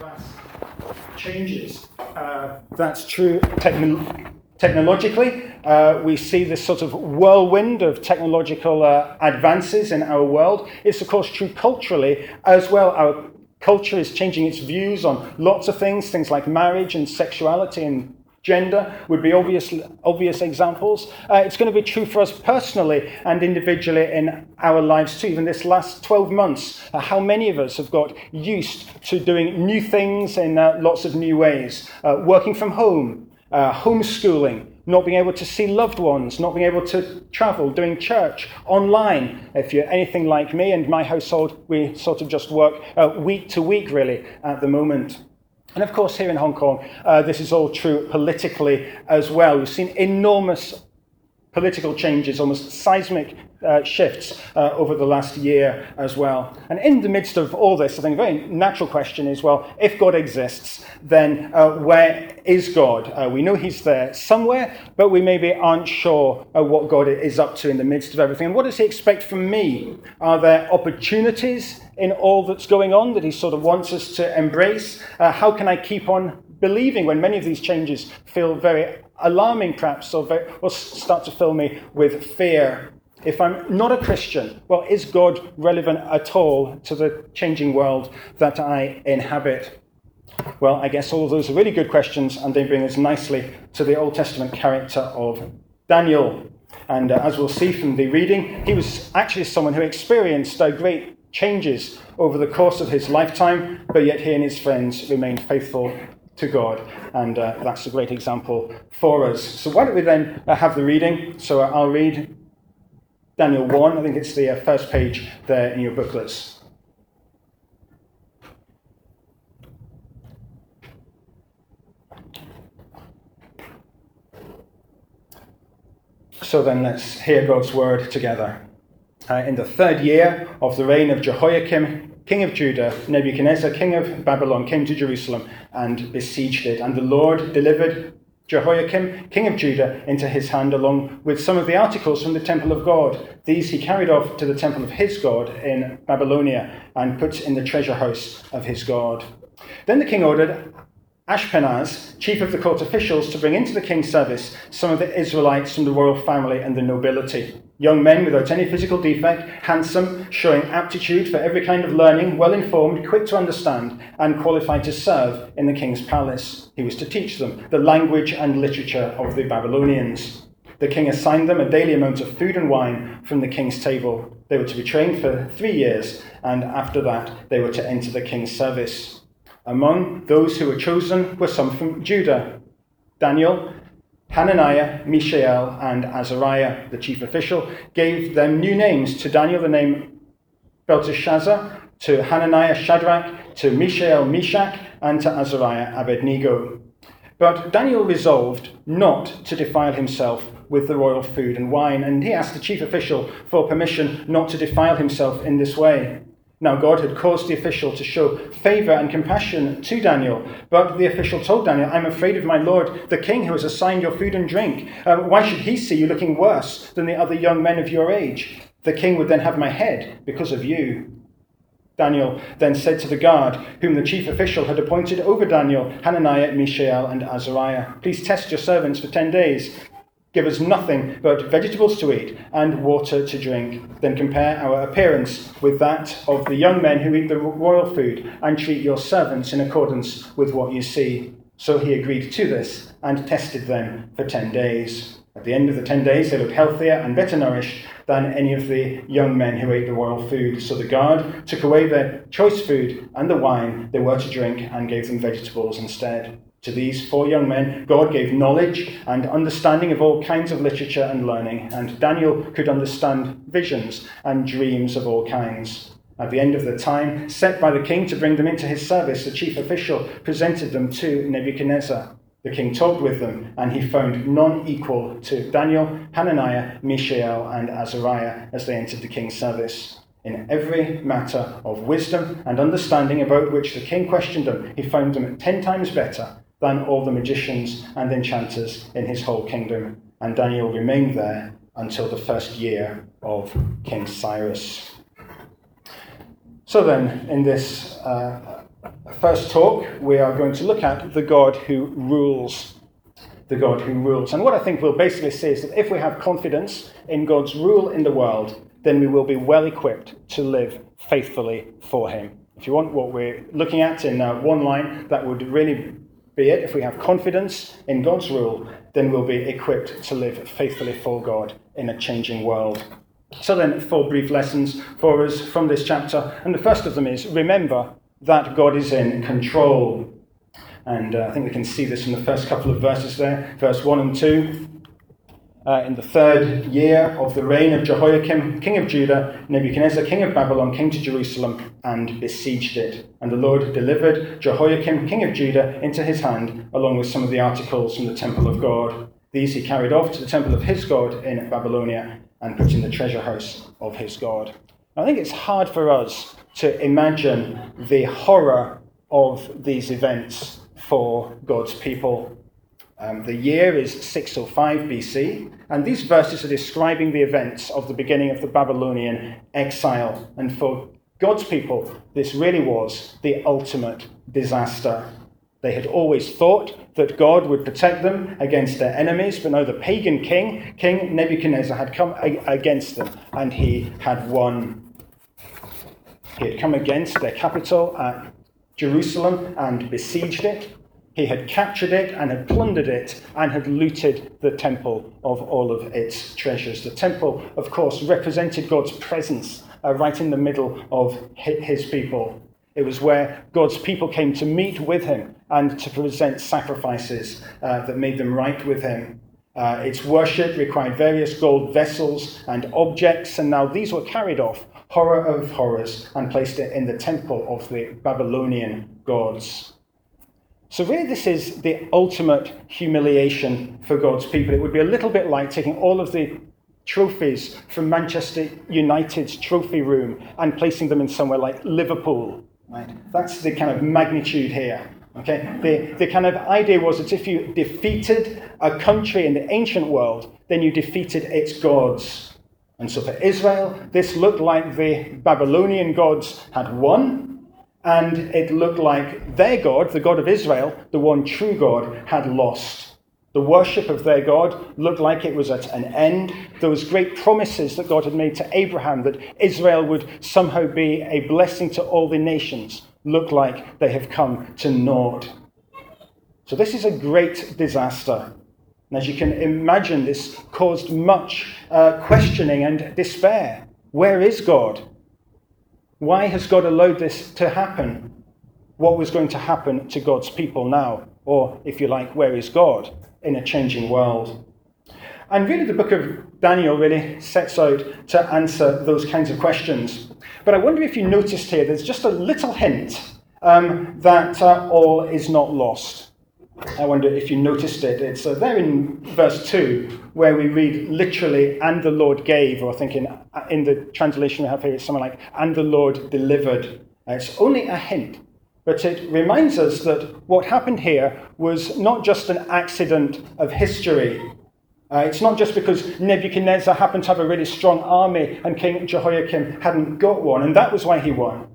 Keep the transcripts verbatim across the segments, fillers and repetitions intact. that's changes. Uh, that's true techn- technologically. Uh, we see this sort of whirlwind of technological uh, advances in our world. It's, of course, true culturally as well. Our culture is changing its views on lots of things, things like marriage and sexuality and gender would be obvious, obvious examples. Uh, it's going to be true for us personally and individually in our lives too. Even this last twelve months, uh, how many of us have got used to doing new things in uh, lots of new ways? Uh, working from home, uh, homeschooling, not being able to see loved ones, not being able to travel, doing church online. If you're anything like me and my household, we sort of just work uh, week to week really at the moment. And of course, here in Hong Kong, uh, this is all true politically as well. We've seen enormous political changes, almost seismic uh, shifts uh, over the last year as well. And in the midst of all this, I think a very natural question is, well, if God exists, then uh, where is God? Uh, we know he's there somewhere, but we maybe aren't sure uh, what God is up to in the midst of everything. And what does he expect from me? Are there opportunities in all that's going on that he sort of wants us to embrace? Uh, how can I keep on believing when many of these changes feel very alarming, perhaps, or, very, or start to fill me with fear? If I'm not a Christian, well, is God relevant at all to the changing world that I inhabit? Well, I guess all of those are really good questions, and they bring us nicely to the Old Testament character of Daniel. And uh, as we'll see from the reading, he was actually someone who experienced a great changes over the course of his lifetime, but yet he and his friends remained faithful to God, and uh, that's a great example for us. So why don't we then uh, have the reading? So uh, I'll read Daniel one. I think it's the uh, first page there in your booklets. So then let's hear God's word together. Uh, in the third year of the reign of Jehoiakim, king of Judah, Nebuchadnezzar, king of Babylon, came to Jerusalem and besieged it. And the Lord delivered Jehoiakim, king of Judah, into his hand, along with some of the articles from the temple of God. These he carried off to the temple of his God in Babylonia and put in the treasure house of his God. Then the king ordered Ashpenaz, chief of the court officials, to bring into the king's service some of the Israelites from the royal family and the nobility. Young men without any physical defect, handsome, showing aptitude for every kind of learning, well-informed, quick to understand, and qualified to serve in the king's palace. He was to teach them the language and literature of the Babylonians. The king assigned them a daily amount of food and wine from the king's table. They were to be trained for three years, and after that they were to enter the king's service. Among those who were chosen were some from Judah: Daniel, Hananiah, Mishael, and Azariah. The chief official gave them new names: to Daniel the name Belteshazzar, to Hananiah Shadrach, to Mishael Meshach, and to Azariah Abednego. But Daniel resolved not to defile himself with the royal food and wine, and he asked the chief official for permission not to defile himself in this way. Now God had caused the official to show favor and compassion to Daniel, but the official told Daniel, "I'm afraid of my lord, the king who has assigned your food and drink. Uh, why should he see you looking worse than the other young men of your age? The king would then have my head because of you." Daniel then said to the guard, whom the chief official had appointed over Daniel, Hananiah, Mishael, and Azariah, "Please test your servants for ten days. Give us nothing but vegetables to eat and water to drink. Then compare our appearance with that of the young men who eat the royal food and treat your servants in accordance with what you see." So he agreed to this and tested them for ten days. At the end of the ten days, they looked healthier and better nourished than any of the young men who ate the royal food. So the guard took away their choice food and the wine they were to drink and gave them vegetables instead. To these four young men, God gave knowledge and understanding of all kinds of literature and learning, and Daniel could understand visions and dreams of all kinds. At the end of the time set by the king to bring them into his service, the chief official presented them to Nebuchadnezzar. The king talked with them, and he found none equal to Daniel, Hananiah, Mishael, and Azariah as they entered the king's service. In every matter of wisdom and understanding about which the king questioned them, he found them ten times better than all the magicians and enchanters in his whole kingdom. And Daniel remained there until the first year of King Cyrus. So then, in this uh, first talk, we are going to look at the God who rules. The God who rules. And what I think we'll basically say is that if we have confidence in God's rule in the world, then we will be well equipped to live faithfully for him. If you want what we're looking at in uh, one line, that would really be it. If we have confidence in God's rule, then we'll be equipped to live faithfully for God in a changing world. So then, four brief lessons for us from this chapter. And the first of them is, remember that God is in control. And uh, I think we can see this in the first couple of verses there, verse one and two. Uh, in the third year of the reign of Jehoiakim, king of Judah, Nebuchadnezzar, king of Babylon, came to Jerusalem and besieged it. And the Lord delivered Jehoiakim, king of Judah, into his hand, along with some of the articles from the temple of God. These he carried off to the temple of his God in Babylonia and put in the treasure house of his God. I think it's hard for us to imagine the horror of these events for God's people. Um, the year is six oh five B C, and these verses are describing the events of the beginning of the Babylonian exile. And for God's people, this really was the ultimate disaster. They had always thought that God would protect them against their enemies, but no, the pagan king, King Nebuchadnezzar, had come against them, and he had won. He had come against their capital at Jerusalem and besieged it. He had captured it and had plundered it and had looted the temple of all of its treasures. The temple, of course, represented God's presence uh, right in the middle of his people. It was where God's people came to meet with him and to present sacrifices uh, that made them right with him. Uh, its worship required various gold vessels and objects, and now these were carried off, horror of horrors, and placed in the temple of the Babylonian gods. So really this is the ultimate humiliation for God's people. It would be a little bit like taking all of the trophies from Manchester United's trophy room and placing them in somewhere like Liverpool. Right? That's the kind of magnitude here. Okay? The, the kind of idea was that if you defeated a country in the ancient world, then you defeated its gods. And so for Israel, this looked like the Babylonian gods had won. And it looked like their God, the God of Israel, the one true God, had lost. The worship of their God looked like it was at an end. Those great promises that God had made to Abraham that Israel would somehow be a blessing to all the nations looked like they have come to naught. So this is a great disaster. And as you can imagine, this caused much uh, questioning and despair. Where is God? Why has God allowed this to happen? What was going to happen to God's people now? Or, if you like, where is God in a changing world? And really the book of Daniel really sets out to answer those kinds of questions. But I wonder if you noticed here, there's just a little hint um, that uh, all is not lost. I wonder if you noticed it. It's uh, there in verse two, where we read literally, and the Lord gave, or I think in, in the translation we have here, it's something like, and the Lord delivered. Uh, it's only a hint, but it reminds us that what happened here was not just an accident of history. Uh, it's not just because Nebuchadnezzar happened to have a really strong army and King Jehoiakim hadn't got one, and that was why he won.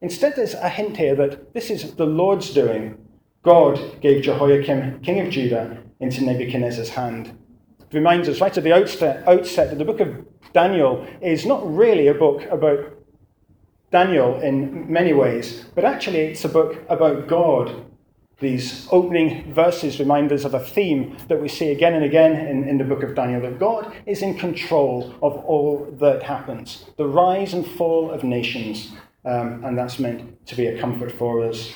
Instead, there's a hint here that this is the Lord's doing. God gave Jehoiakim, king of Judah, into Nebuchadnezzar's hand. It reminds us right at the outset, outset that the book of Daniel is not really a book about Daniel in many ways, but actually it's a book about God. These opening verses remind us of a theme that we see again and again in, in the book of Daniel, that God is in control of all that happens, the rise and fall of nations, um, and that's meant to be a comfort for us.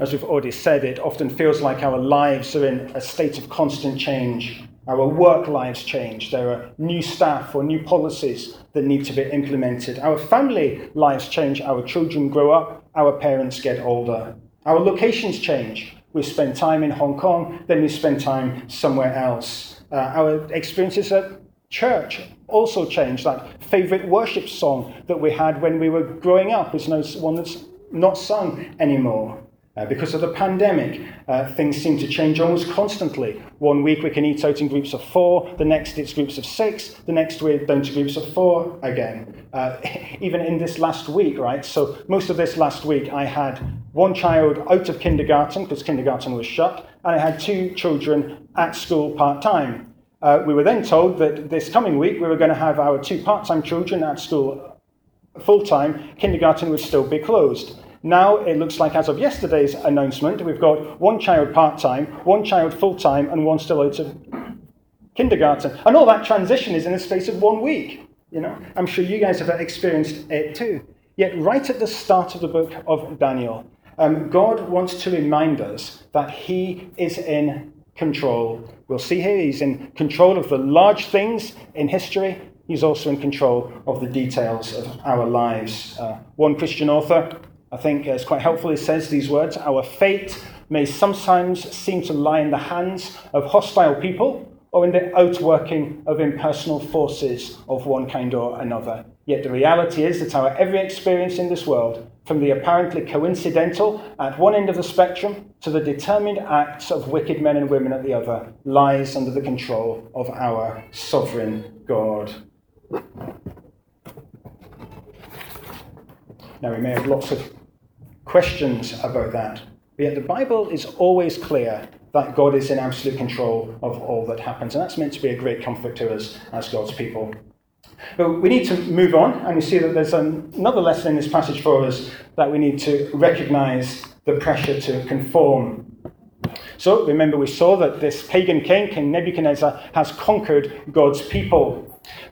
As we've already said, it often feels like our lives are in a state of constant change. Our work lives change. There are new staff or new policies that need to be implemented. Our family lives change. Our children grow up. Our parents get older. Our locations change. We spend time in Hong Kong, then we spend time somewhere else. Uh, our experiences at church also change. That favorite worship song that we had when we were growing up is now one that's not sung anymore. Uh, because of the pandemic, uh, things seem to change almost constantly. One week we can eat out in groups of four, the next it's groups of six, the next we're down to groups of four again. Uh, even in this last week, right? So most of this last week I had one child out of kindergarten, because kindergarten was shut, and I had two children at school part-time. Uh, we were then told that this coming week we were going to have our two part-time children at school full-time, kindergarten would still be closed. Now it looks like, as of yesterday's announcement, we've got one child part-time, one child full-time, and one still out of kindergarten. And all that transition is in the space of one week. You know, I'm sure you guys have experienced it too. Yet right at the start of the book of Daniel, um, God wants to remind us that he is in control. We'll see here he's in control of the large things in history. He's also in control of the details of our lives. Uh, one Christian author, I think it's quite helpful, it says these words: our fate may sometimes seem to lie in the hands of hostile people or in the outworking of impersonal forces of one kind or another. Yet the reality is that our every experience in this world, from the apparently coincidental at one end of the spectrum to the determined acts of wicked men and women at the other, lies under the control of our sovereign God. Now, we may have lots of questions about that, but yet the Bible is always clear that God is in absolute control of all that happens, and that's meant to be a great comfort to us as God's people. But we need to move on, and we see that there's an, another lesson in this passage for us, that we need to recognize the pressure to conform. So, remember we saw that this pagan king, King Nebuchadnezzar, has conquered God's people.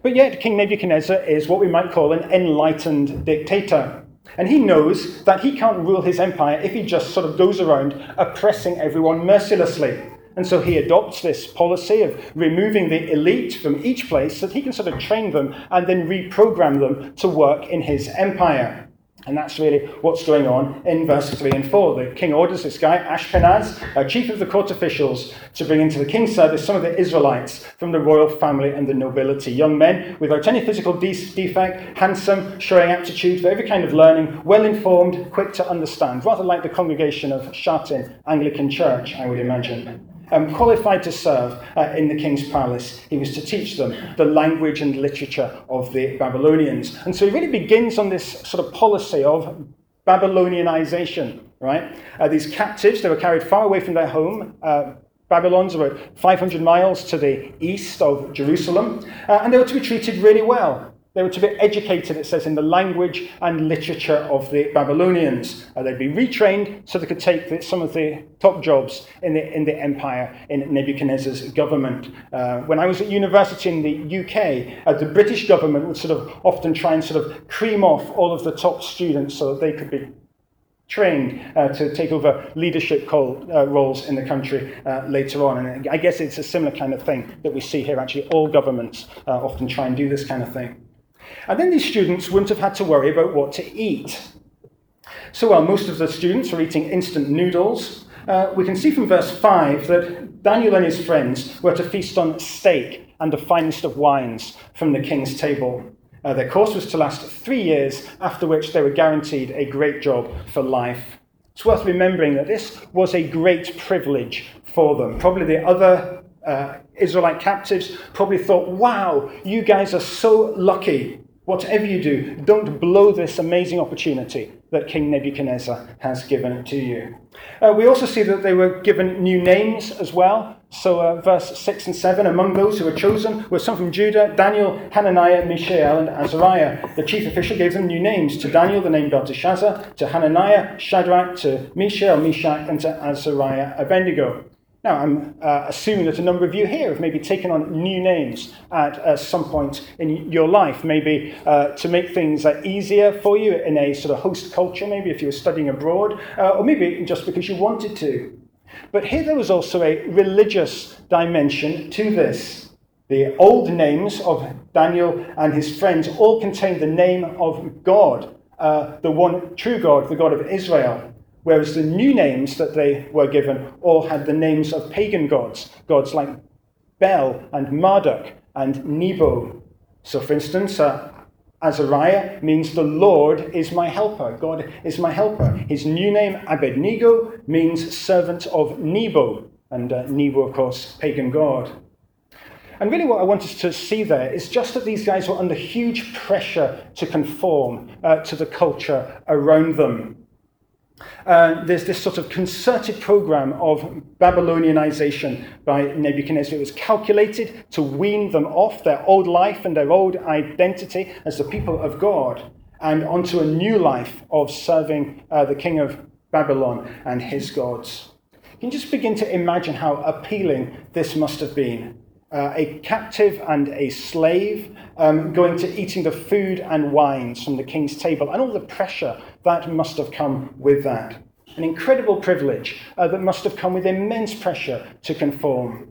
But yet, King Nebuchadnezzar is what we might call an enlightened dictator. And he knows that he can't rule his empire if he just sort of goes around oppressing everyone mercilessly. And so he adopts this policy of removing the elite from each place so that he can sort of train them and then reprogram them to work in his empire. And that's really what's going on in verse three and four. The king orders this guy, Ashpenaz, uh, chief of the court officials, to bring into the king's service some of the Israelites from the royal family and the nobility. Young men without any physical de- defect, handsome, showing aptitude for every kind of learning, well-informed, quick to understand, rather like the congregation of Shatin Anglican Church, I would imagine. Um, qualified to serve uh, in the king's palace, he was to teach them the language and literature of the Babylonians. And so he really begins on this sort of policy of Babylonianization, right? Uh, these captives, they were carried far away from their home. Uh, Babylon's about five hundred miles to the east of Jerusalem, uh, and they were to be treated really well. They were to be educated, it says, in the language and literature of the Babylonians. Uh, they'd be retrained so they could take the, some of the top jobs in the in the empire, in Nebuchadnezzar's government. Uh, when I was at university in the U K, uh, the British government would sort of often try and sort of cream off all of the top students so that they could be trained uh, to take over leadership call, uh, roles in the country uh, later on. And I guess it's a similar kind of thing that we see here. Actually, all governments uh, often try and do this kind of thing. And then these students wouldn't have had to worry about what to eat. So while most of the students were eating instant noodles, uh, we can see from verse five that Daniel and his friends were to feast on steak and the finest of wines from the king's table. Uh, their course was to last three years, after which they were guaranteed a great job for life. It's worth remembering that this was a great privilege for them. Probably the other Uh, Israelite captives probably thought, wow, you guys are so lucky. Whatever you do, don't blow this amazing opportunity that King Nebuchadnezzar has given to you. Uh, we also see that they were given new names as well. So uh, verse six and seven, among those who were chosen were some from Judah, Daniel, Hananiah, Mishael, and Azariah. The chief official gave them new names. To Daniel, the name Belteshazzar, to Hananiah, Shadrach, to Mishael, Meshach, and to Azariah, Abednego. Now, I'm uh, assuming that a number of you here have maybe taken on new names at uh, some point in your life, maybe uh, to make things uh, easier for you in a sort of host culture, maybe if you were studying abroad, uh, or maybe just because you wanted to. But here there was also a religious dimension to this. The old names of Daniel and his friends all contained the name of God, uh, the one true God, the God of Israel. Whereas the new names that they were given all had the names of pagan gods, gods like Bel and Marduk and Nebo. So, for instance, uh, Azariah means the Lord is my helper. God is my helper. His new name, Abednego, means servant of Nebo. And uh, Nebo, of course, pagan god. And really what I want us to see there is just that these guys were under huge pressure to conform uh, to the culture around them. Uh, there's this sort of concerted program of Babylonianization by Nebuchadnezzar. It was calculated to wean them off their old life and their old identity as the people of God and onto a new life of serving uh, the king of Babylon and his gods. You can just begin to imagine how appealing this must have been. Uh, a captive and a slave um, going to eating the food and wines from the king's table, and all the pressure that must have come with that. An incredible privilege uh, that must have come with immense pressure to conform.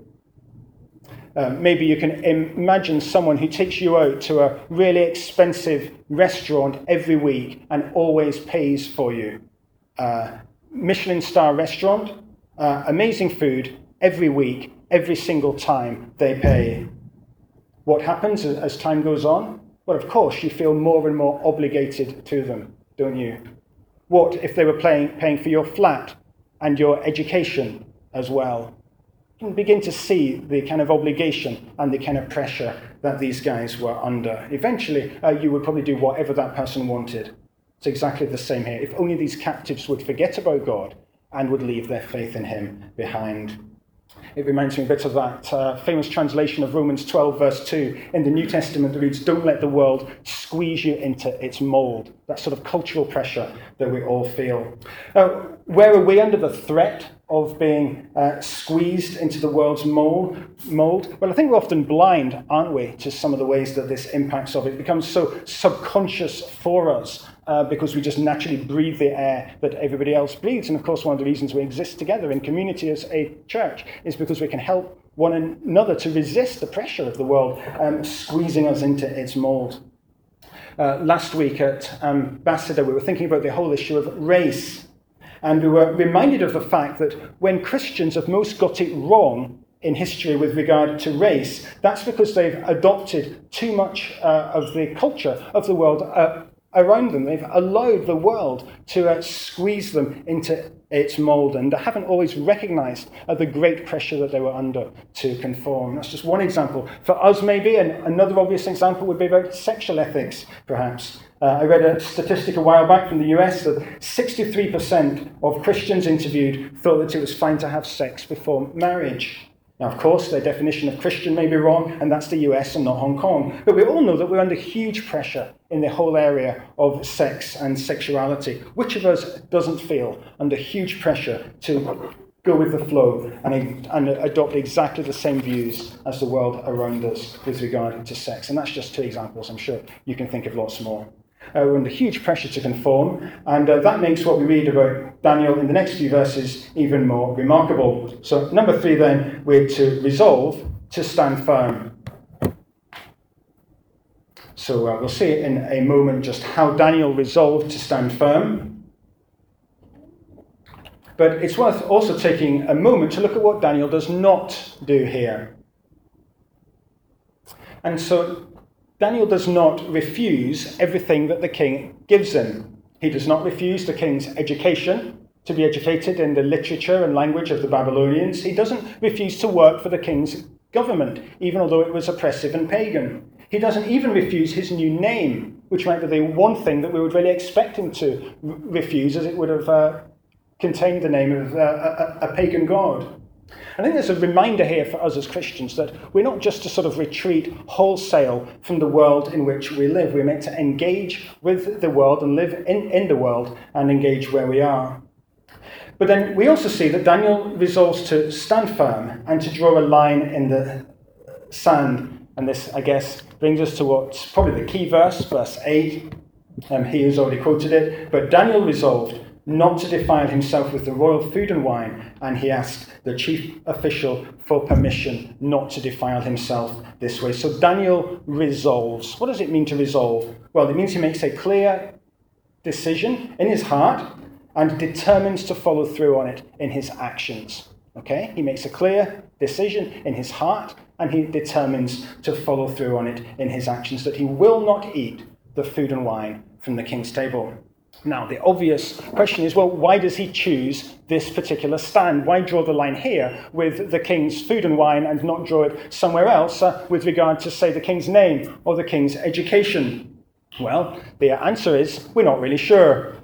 Uh, maybe you can imagine someone who takes you out to a really expensive restaurant every week and always pays for you. Uh, Michelin star restaurant, uh, amazing food every week, every single time they pay. What happens as time goes on? Well, of course, you feel more and more obligated to them, don't you? What if they were paying, paying for your flat and your education as well? You can begin to see the kind of obligation and the kind of pressure that these guys were under. Eventually, uh, you would probably do whatever that person wanted. It's exactly the same here. If only these captives would forget about God and would leave their faith in him behind. It reminds me a bit of that uh, famous translation of Romans twelve, verse two, in the New Testament that reads, "Don't let the world squeeze you into its mould." That sort of cultural pressure that we all feel. Uh, where are we under the threat of being uh, squeezed into the world's mould? mould? Well, I think we're often blind, aren't we, to some of the ways that this impacts of it. It becomes so subconscious for us uh, because we just naturally breathe the air that everybody else breathes. And of course, one of the reasons we exist together in community as a church is because we can help one another to resist the pressure of the world um, squeezing us into its mould. Uh, last week at Ambassador, we were thinking about the whole issue of race. And we were reminded of the fact that when Christians have most got it wrong in history with regard to race, that's because they've adopted too much uh, of the culture of the world uh, around them. They've allowed the world to uh, squeeze them into its mould, and they haven't always recognised uh, the great pressure that they were under to conform. That's just one example. For us, maybe, and another obvious example would be about sexual ethics, perhaps. Uh, I read a statistic a while back from the U S that sixty-three percent of Christians interviewed thought that it was fine to have sex before marriage. Now, of course, their definition of Christian may be wrong, and that's the U S and not Hong Kong. But we all know that we're under huge pressure in the whole area of sex and sexuality. Which of us doesn't feel under huge pressure to go with the flow and, and adopt exactly the same views as the world around us with regard to sex? And that's just two examples. I'm sure you can think of lots more. Uh, we're under huge pressure to conform, and uh, that makes what we read about Daniel in the next few verses even more remarkable. So number three then, we're to resolve to stand firm. So uh, we'll see in a moment just how Daniel resolved to stand firm. But it's worth also taking a moment to look at what Daniel does not do here. And so Daniel does not refuse everything that the king gives him. He does not refuse the king's education, to be educated in the literature and language of the Babylonians. He doesn't refuse to work for the king's government, even although it was oppressive and pagan. He doesn't even refuse his new name, which might be the one thing that we would really expect him to refuse, as it would have uh, contained the name of uh, a, a pagan god. I think there's a reminder here for us as Christians that we're not just to sort of retreat wholesale from the world in which we live. We're meant to engage with the world and live in, in the world and engage where we are. But then we also see that Daniel resolves to stand firm and to draw a line in the sand. And this, I guess, brings us to what's probably the key verse, verse eight. Um, he has already quoted it. But Daniel resolved not to defile himself with the royal food and wine, and he asked the chief official for permission not to defile himself this way. So Daniel resolves. What does it mean to resolve? Well, it means he makes a clear decision in his heart and determines to follow through on it in his actions. Okay? He makes a clear decision in his heart and he determines to follow through on it in his actions, that he will not eat the food and wine from the king's table. Now, the obvious question is, well, why does he choose this particular stand? Why draw the line here with the king's food and wine and not draw it somewhere else uh, with regard to, say, the king's name or the king's education? Well, the answer is, we're not really sure.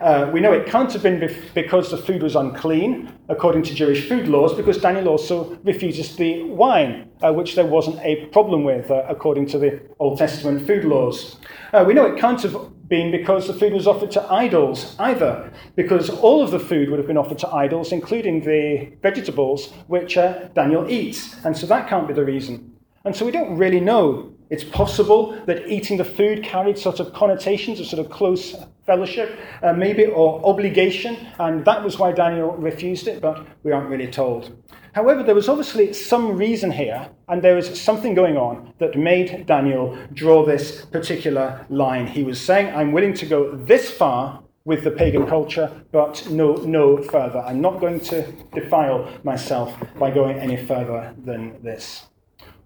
Uh, we know it can't have been bef- because the food was unclean, according to Jewish food laws, because Daniel also refuses the wine, uh, which there wasn't a problem with, uh, according to the Old Testament food laws. Uh, we know it can't have been because the food was offered to idols either, because all of the food would have been offered to idols, including the vegetables which uh, Daniel eats, and so that can't be the reason. And so we don't really know. It's possible that eating the food carried sort of connotations of sort of close fellowship, uh, maybe, or obligation, and that was why Daniel refused it, but we aren't really told. However, there was obviously some reason here, and there was something going on that made Daniel draw this particular line. He was saying, I'm willing to go this far with the pagan culture, but no, no further. I'm not going to defile myself by going any further than this.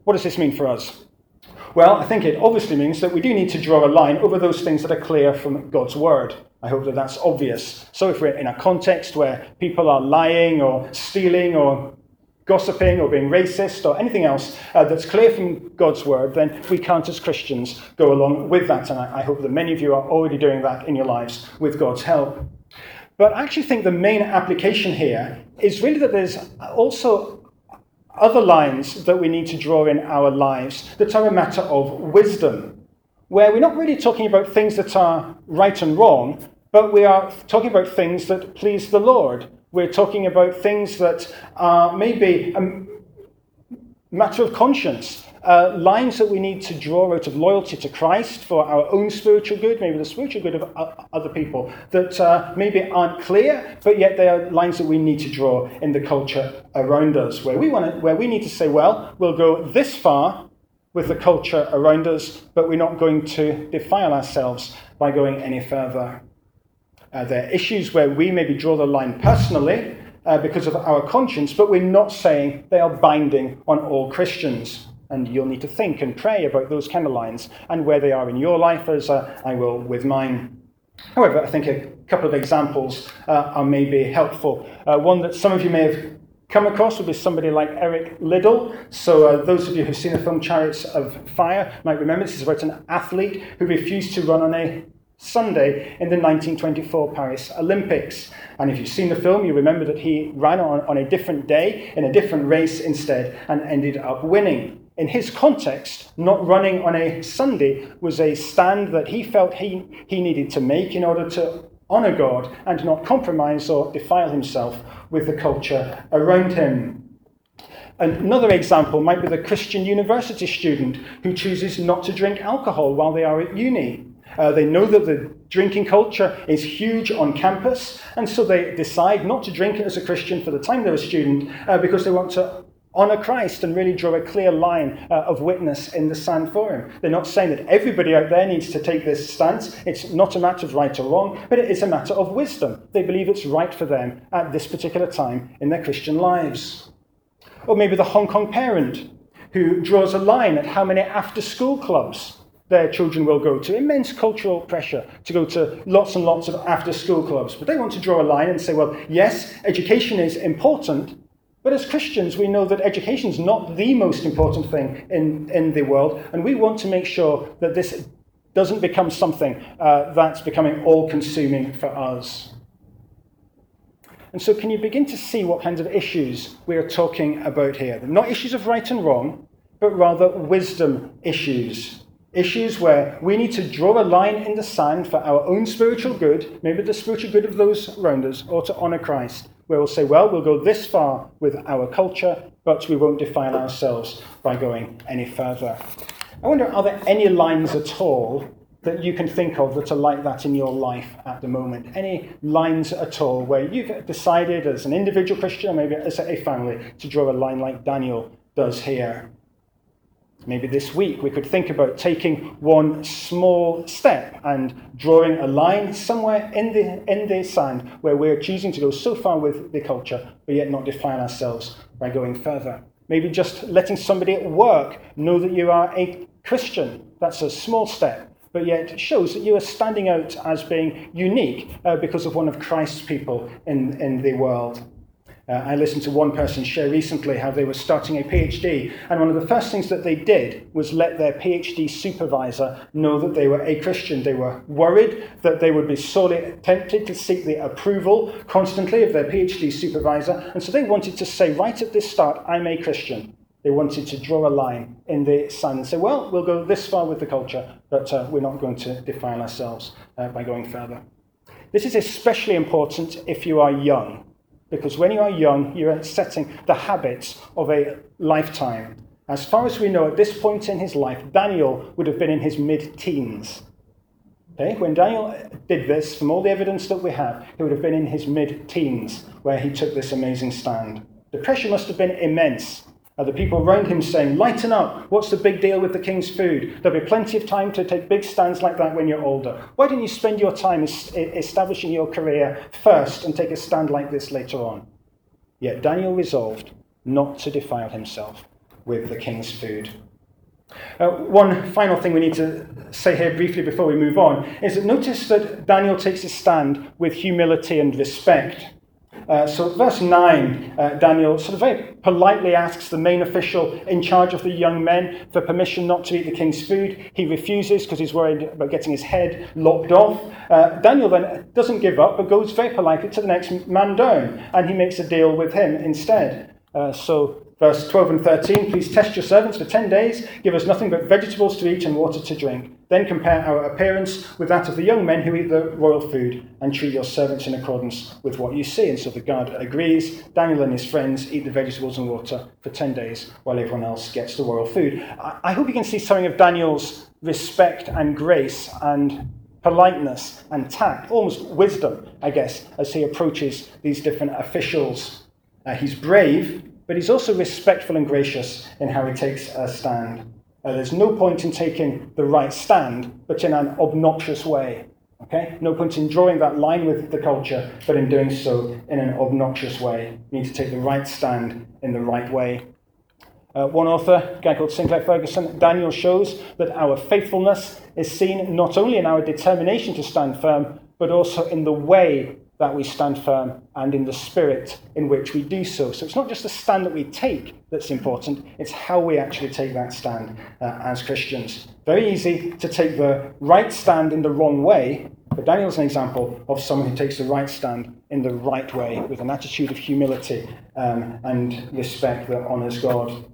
What does this mean for us? Well, I think it obviously means that we do need to draw a line over those things that are clear from God's word. I hope that that's obvious. So if we're in a context where people are lying or stealing or gossiping or being racist or anything else uh, that's clear from God's word, then we can't as Christians go along with that. And I, I hope that many of you are already doing that in your lives with God's help. But I actually think the main application here is really that there's also other lines that we need to draw in our lives that are a matter of wisdom, where we're not really talking about things that are right and wrong, but we are talking about things that please the Lord. We're talking about things that are maybe a matter of conscience, uh, lines that we need to draw out of loyalty to Christ for our own spiritual good, maybe the spiritual good of other people, that uh, maybe aren't clear, but yet they are lines that we need to draw in the culture around us, where we want to, where we need to say, well, we'll go this far with the culture around us, but we're not going to defile ourselves by going any further. Uh, there are issues where we maybe draw the line personally uh, because of our conscience, but we're not saying they are binding on all Christians. And you'll need to think and pray about those kind of lines and where they are in your life, as uh, I will with mine. However, I think a couple of examples uh, are maybe helpful. Uh, one that some of you may have come across would be somebody like Eric Liddell. So uh, those of you who've seen the film Chariots of Fire might remember this is about an athlete who refused to run on a Sunday in the nineteen twenty-four Paris Olympics. And if you've seen the film, you remember that he ran on, on a different day in a different race instead and ended up winning. In his context, not running on a Sunday was a stand that he felt he, he needed to make in order to honour God and not compromise or defile himself with the culture around him. Another example might be the Christian university student who chooses not to drink alcohol while they are at uni. Uh, they know that the drinking culture is huge on campus, and so they decide not to drink it as a Christian for the time they're a student uh, because they want to honour Christ and really draw a clear line uh, of witness in the sand for him. They're not saying that everybody out there needs to take this stance. It's not a matter of right or wrong, but it is a matter of wisdom. They believe it's right for them at this particular time in their Christian lives. Or maybe the Hong Kong parent who draws a line at how many after-school clubs their children will go to. Immense cultural pressure to go to lots and lots of after-school clubs. But they want to draw a line and say, well, yes, education is important, but as Christians, we know that education is not the most important thing in, in the world, and we want to make sure that this doesn't become something uh, that's becoming all-consuming for us. And so can you begin to see what kinds of issues we are talking about here? They're not issues of right and wrong, but rather wisdom issues. Issues where we need to draw a line in the sand for our own spiritual good, maybe the spiritual good of those around us, or to honour Christ, where we'll say, well, we'll go this far with our culture, but we won't defile ourselves by going any further. I wonder, are there any lines at all that you can think of that are like that in your life at the moment? Any lines at all where you've decided as an individual Christian, or maybe as a family, to draw a line like Daniel does here? Maybe this week we could think about taking one small step and drawing a line somewhere in the in the sand where we're choosing to go so far with the culture, but yet not define ourselves by going further. Maybe just letting somebody at work know that you are a Christian. That's a small step, but yet shows that you are standing out as being unique uh, because of one of Christ's people in, in the world. Uh, I listened to one person share recently how they were starting a PhD, and one of the first things that they did was let their PhD supervisor know that they were a Christian. They were worried that they would be sorely tempted to seek the approval constantly of their PhD supervisor, and so they wanted to say right at the start, I'm a Christian. They wanted to draw a line in the sand and say, well, we'll go this far with the culture, but uh, we're not going to defile ourselves uh, by going further. This is especially important if you are young. Because when you are young, you are setting the habits of a lifetime. As far as we know, at this point in his life, Daniel would have been in his mid-teens. Okay? When Daniel did this, from all the evidence that we have, he would have been in his mid-teens, where he took this amazing stand. The pressure must have been immense. The people around him saying, lighten up, what's the big deal with the king's food? There'll be plenty of time to take big stands like that when you're older. Why don't you spend your time es- establishing your career first and take a stand like this later on? Yet Daniel resolved not to defile himself with the king's food. Uh, one final thing we need to say here briefly before we move on is that notice that Daniel takes his stand with humility and respect. Uh, so verse nine, uh, Daniel sort of very politely asks the main official in charge of the young men for permission not to eat the king's food. He refuses because he's worried about getting his head lopped off. Uh, Daniel then doesn't give up, but goes very politely to the next man down, and he makes a deal with him instead. Uh, so verse twelve and thirteen, please test your servants for ten days. Give us nothing but vegetables to eat and water to drink. Then compare our appearance with that of the young men who eat the royal food, and treat your servants in accordance with what you see. And so the guard agrees. Daniel and his friends eat the vegetables and water for ten days while everyone else gets the royal food. I hope you can see something of Daniel's respect and grace and politeness and tact, almost wisdom, I guess, as he approaches these different officials. Uh, he's brave, but he's also respectful and gracious in how he takes a stand. Uh, there's no point in taking the right stand, but in an obnoxious way. Okay? No point in drawing that line with the culture, but in doing so in an obnoxious way. You need to take the right stand in the right way. Uh, one author, a guy called Sinclair Ferguson, Daniel shows that our faithfulness is seen not only in our determination to stand firm, but also in the way that we stand firm and in the spirit in which we do so. So it's not just the stand that we take that's important, it's how we actually take that stand uh, as Christians. Very easy to take the right stand in the wrong way, but Daniel's an example of someone who takes the right stand in the right way with an attitude of humility um, and respect that honours God.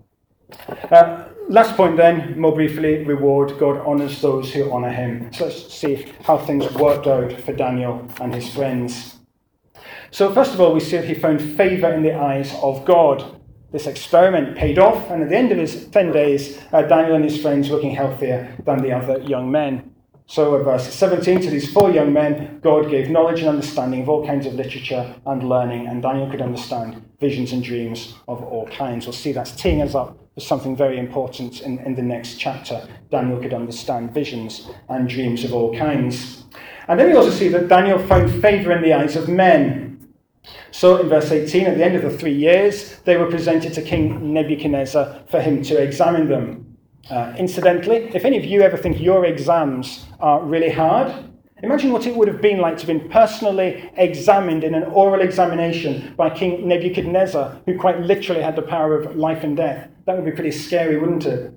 Uh, last point then, more briefly, reward. God honours those who honour him. So let's see how things worked out for Daniel and his friends. So first of all, we see that he found favour in the eyes of God. This experiment paid off, and at the end of his ten days, uh, Daniel and his friends looking healthier than the other young men. So verse seventeen, to these four young men, God gave knowledge and understanding of all kinds of literature and learning, and Daniel could understand visions and dreams of all kinds. We'll see that's teeing us up for something very important in, in the next chapter. Daniel could understand visions and dreams of all kinds. And then we also see that Daniel found favour in the eyes of men. So in verse eighteen, at the end of the three years, they were presented to King Nebuchadnezzar for him to examine them. Uh, incidentally, if any of you ever think your exams are really hard, imagine what it would have been like to have been personally examined in an oral examination by King Nebuchadnezzar, who quite literally had the power of life and death. That would be pretty scary, wouldn't it?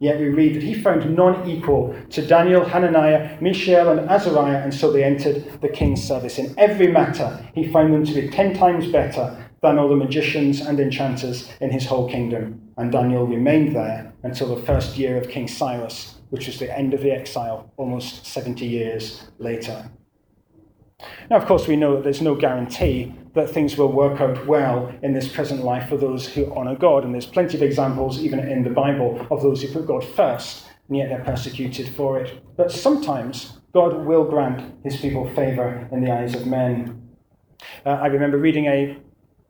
Yet we read that he found none equal to Daniel, Hananiah, Mishael, and Azariah, and so they entered the king's service. In every matter, he found them to be ten times better than all the magicians and enchanters in his whole kingdom. And Daniel remained there until the first year of King Cyrus, which was the end of the exile, almost seventy years later. Now, of course, we know that there's no guarantee that things will work out well in this present life for those who honour God. And there's plenty of examples, even in the Bible, of those who put God first, and yet they're persecuted for it. But sometimes God will grant his people favour in the eyes of men. Uh, I remember reading a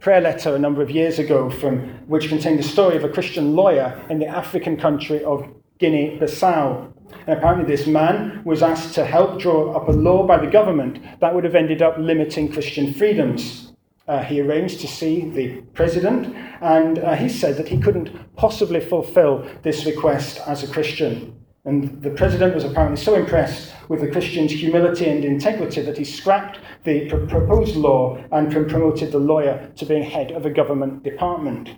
prayer letter a number of years ago from which contained the story of a Christian lawyer in the African country of Guinea-Bissau. And apparently this man was asked to help draw up a law by the government that would have ended up limiting Christian freedoms. Uh, he arranged to see the president, and uh, he said that he couldn't possibly fulfill this request as a Christian. And the president was apparently so impressed with the Christians' humility and integrity that he scrapped the pr- proposed law and promoted the lawyer to being head of a government department.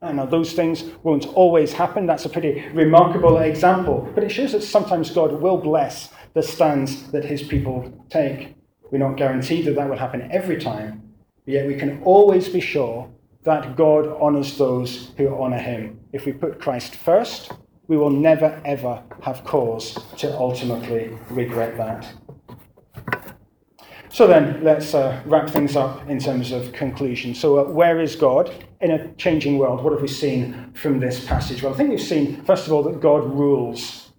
Now, those things won't always happen. That's a pretty remarkable example. But it shows that sometimes God will bless the stands that his people take. We're not guaranteed that that will happen every time, but yet we can always be sure that God honours those who honour him. If we put Christ first, we will never, ever have cause to ultimately regret that. So then, let's uh, wrap things up in terms of conclusion. So uh, where is God in a changing world? What have we seen from this passage? Well, I think we've seen, first of all, that God rules.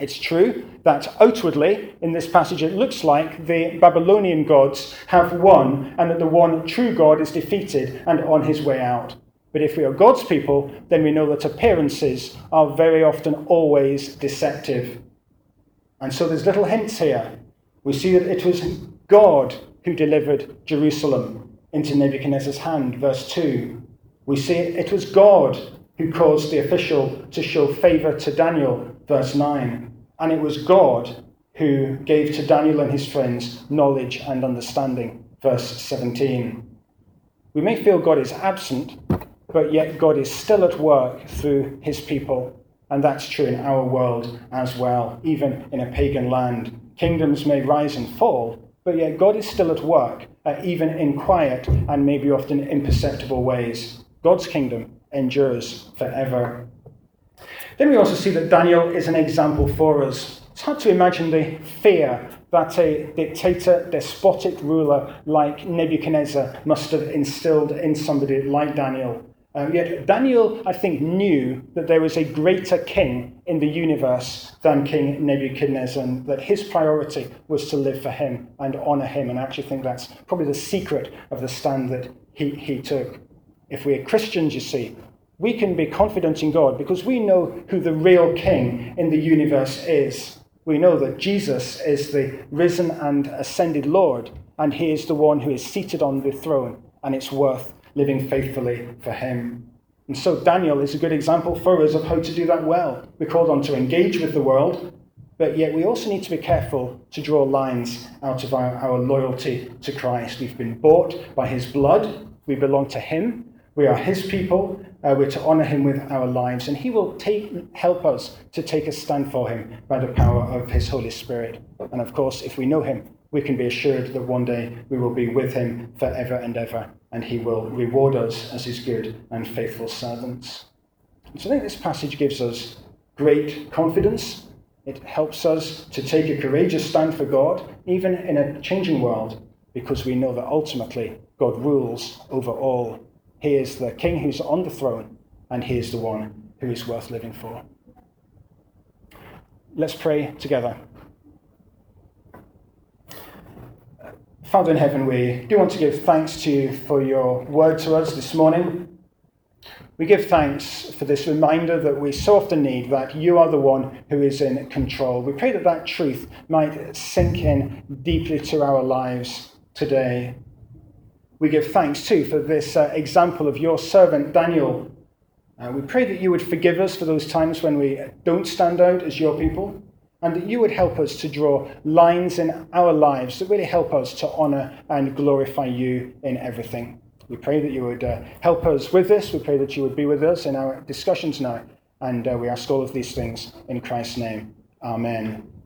It's true that outwardly, in this passage, it looks like the Babylonian gods have won and that the one true God is defeated and on his way out. But if we are God's people, then we know that appearances are very often always deceptive. And so there's little hints here. We see that it was God who delivered Jerusalem into Nebuchadnezzar's hand, verse two. We see it was God who caused the official to show favour to Daniel, verse nine. And it was God who gave to Daniel and his friends knowledge and understanding, verse seventeen. We may feel God is absent, but yet God is still at work through his people. And that's true in our world as well, even in a pagan land. Kingdoms may rise and fall, but yet God is still at work, uh, even in quiet and maybe often imperceptible ways. God's kingdom endures forever. Then we also see that Daniel is an example for us. It's hard to imagine the fear that a dictator, despotic ruler like Nebuchadnezzar must have instilled in somebody like Daniel. Um, yet Daniel, I think, knew that there was a greater king in the universe than King Nebuchadnezzar, and that his priority was to live for him and honour him. And I actually think that's probably the secret of the stand that he, he took. If we're Christians, you see, we can be confident in God because we know who the real king in the universe is. We know that Jesus is the risen and ascended Lord, and he is the one who is seated on the throne, and it's worth living faithfully for him. And so Daniel is a good example for us of how to do that well. We're called on to engage with the world, but yet we also need to be careful to draw lines out of our, our loyalty to Christ. We've been bought by his blood. We belong to him. We are his people. Uh, we're to honour him with our lives, and he will take, help us to take a stand for him by the power of his Holy Spirit. And of course, if we know him, we can be assured that one day we will be with him forever and ever, and he will reward us as his good and faithful servants. And so I think this passage gives us great confidence. It helps us to take a courageous stand for God, even in a changing world, because we know that ultimately God rules over all. He is the king who's on the throne, and he is the one who is worth living for. Let's pray together. Father in heaven, we do want to give thanks to you for your word to us this morning. We give thanks for this reminder that we so often need, that you are the one who is in control. We pray that that truth might sink in deeply to our lives today. We give thanks too for this uh, example of your servant Daniel. Uh, we pray that you would forgive us for those times when we don't stand out as your people, and that you would help us to draw lines in our lives that really help us to honour and glorify you in everything. We pray that you would uh, help us with this. We pray that you would be with us in our discussions now. And uh, we ask all of these things in Christ's name. Amen.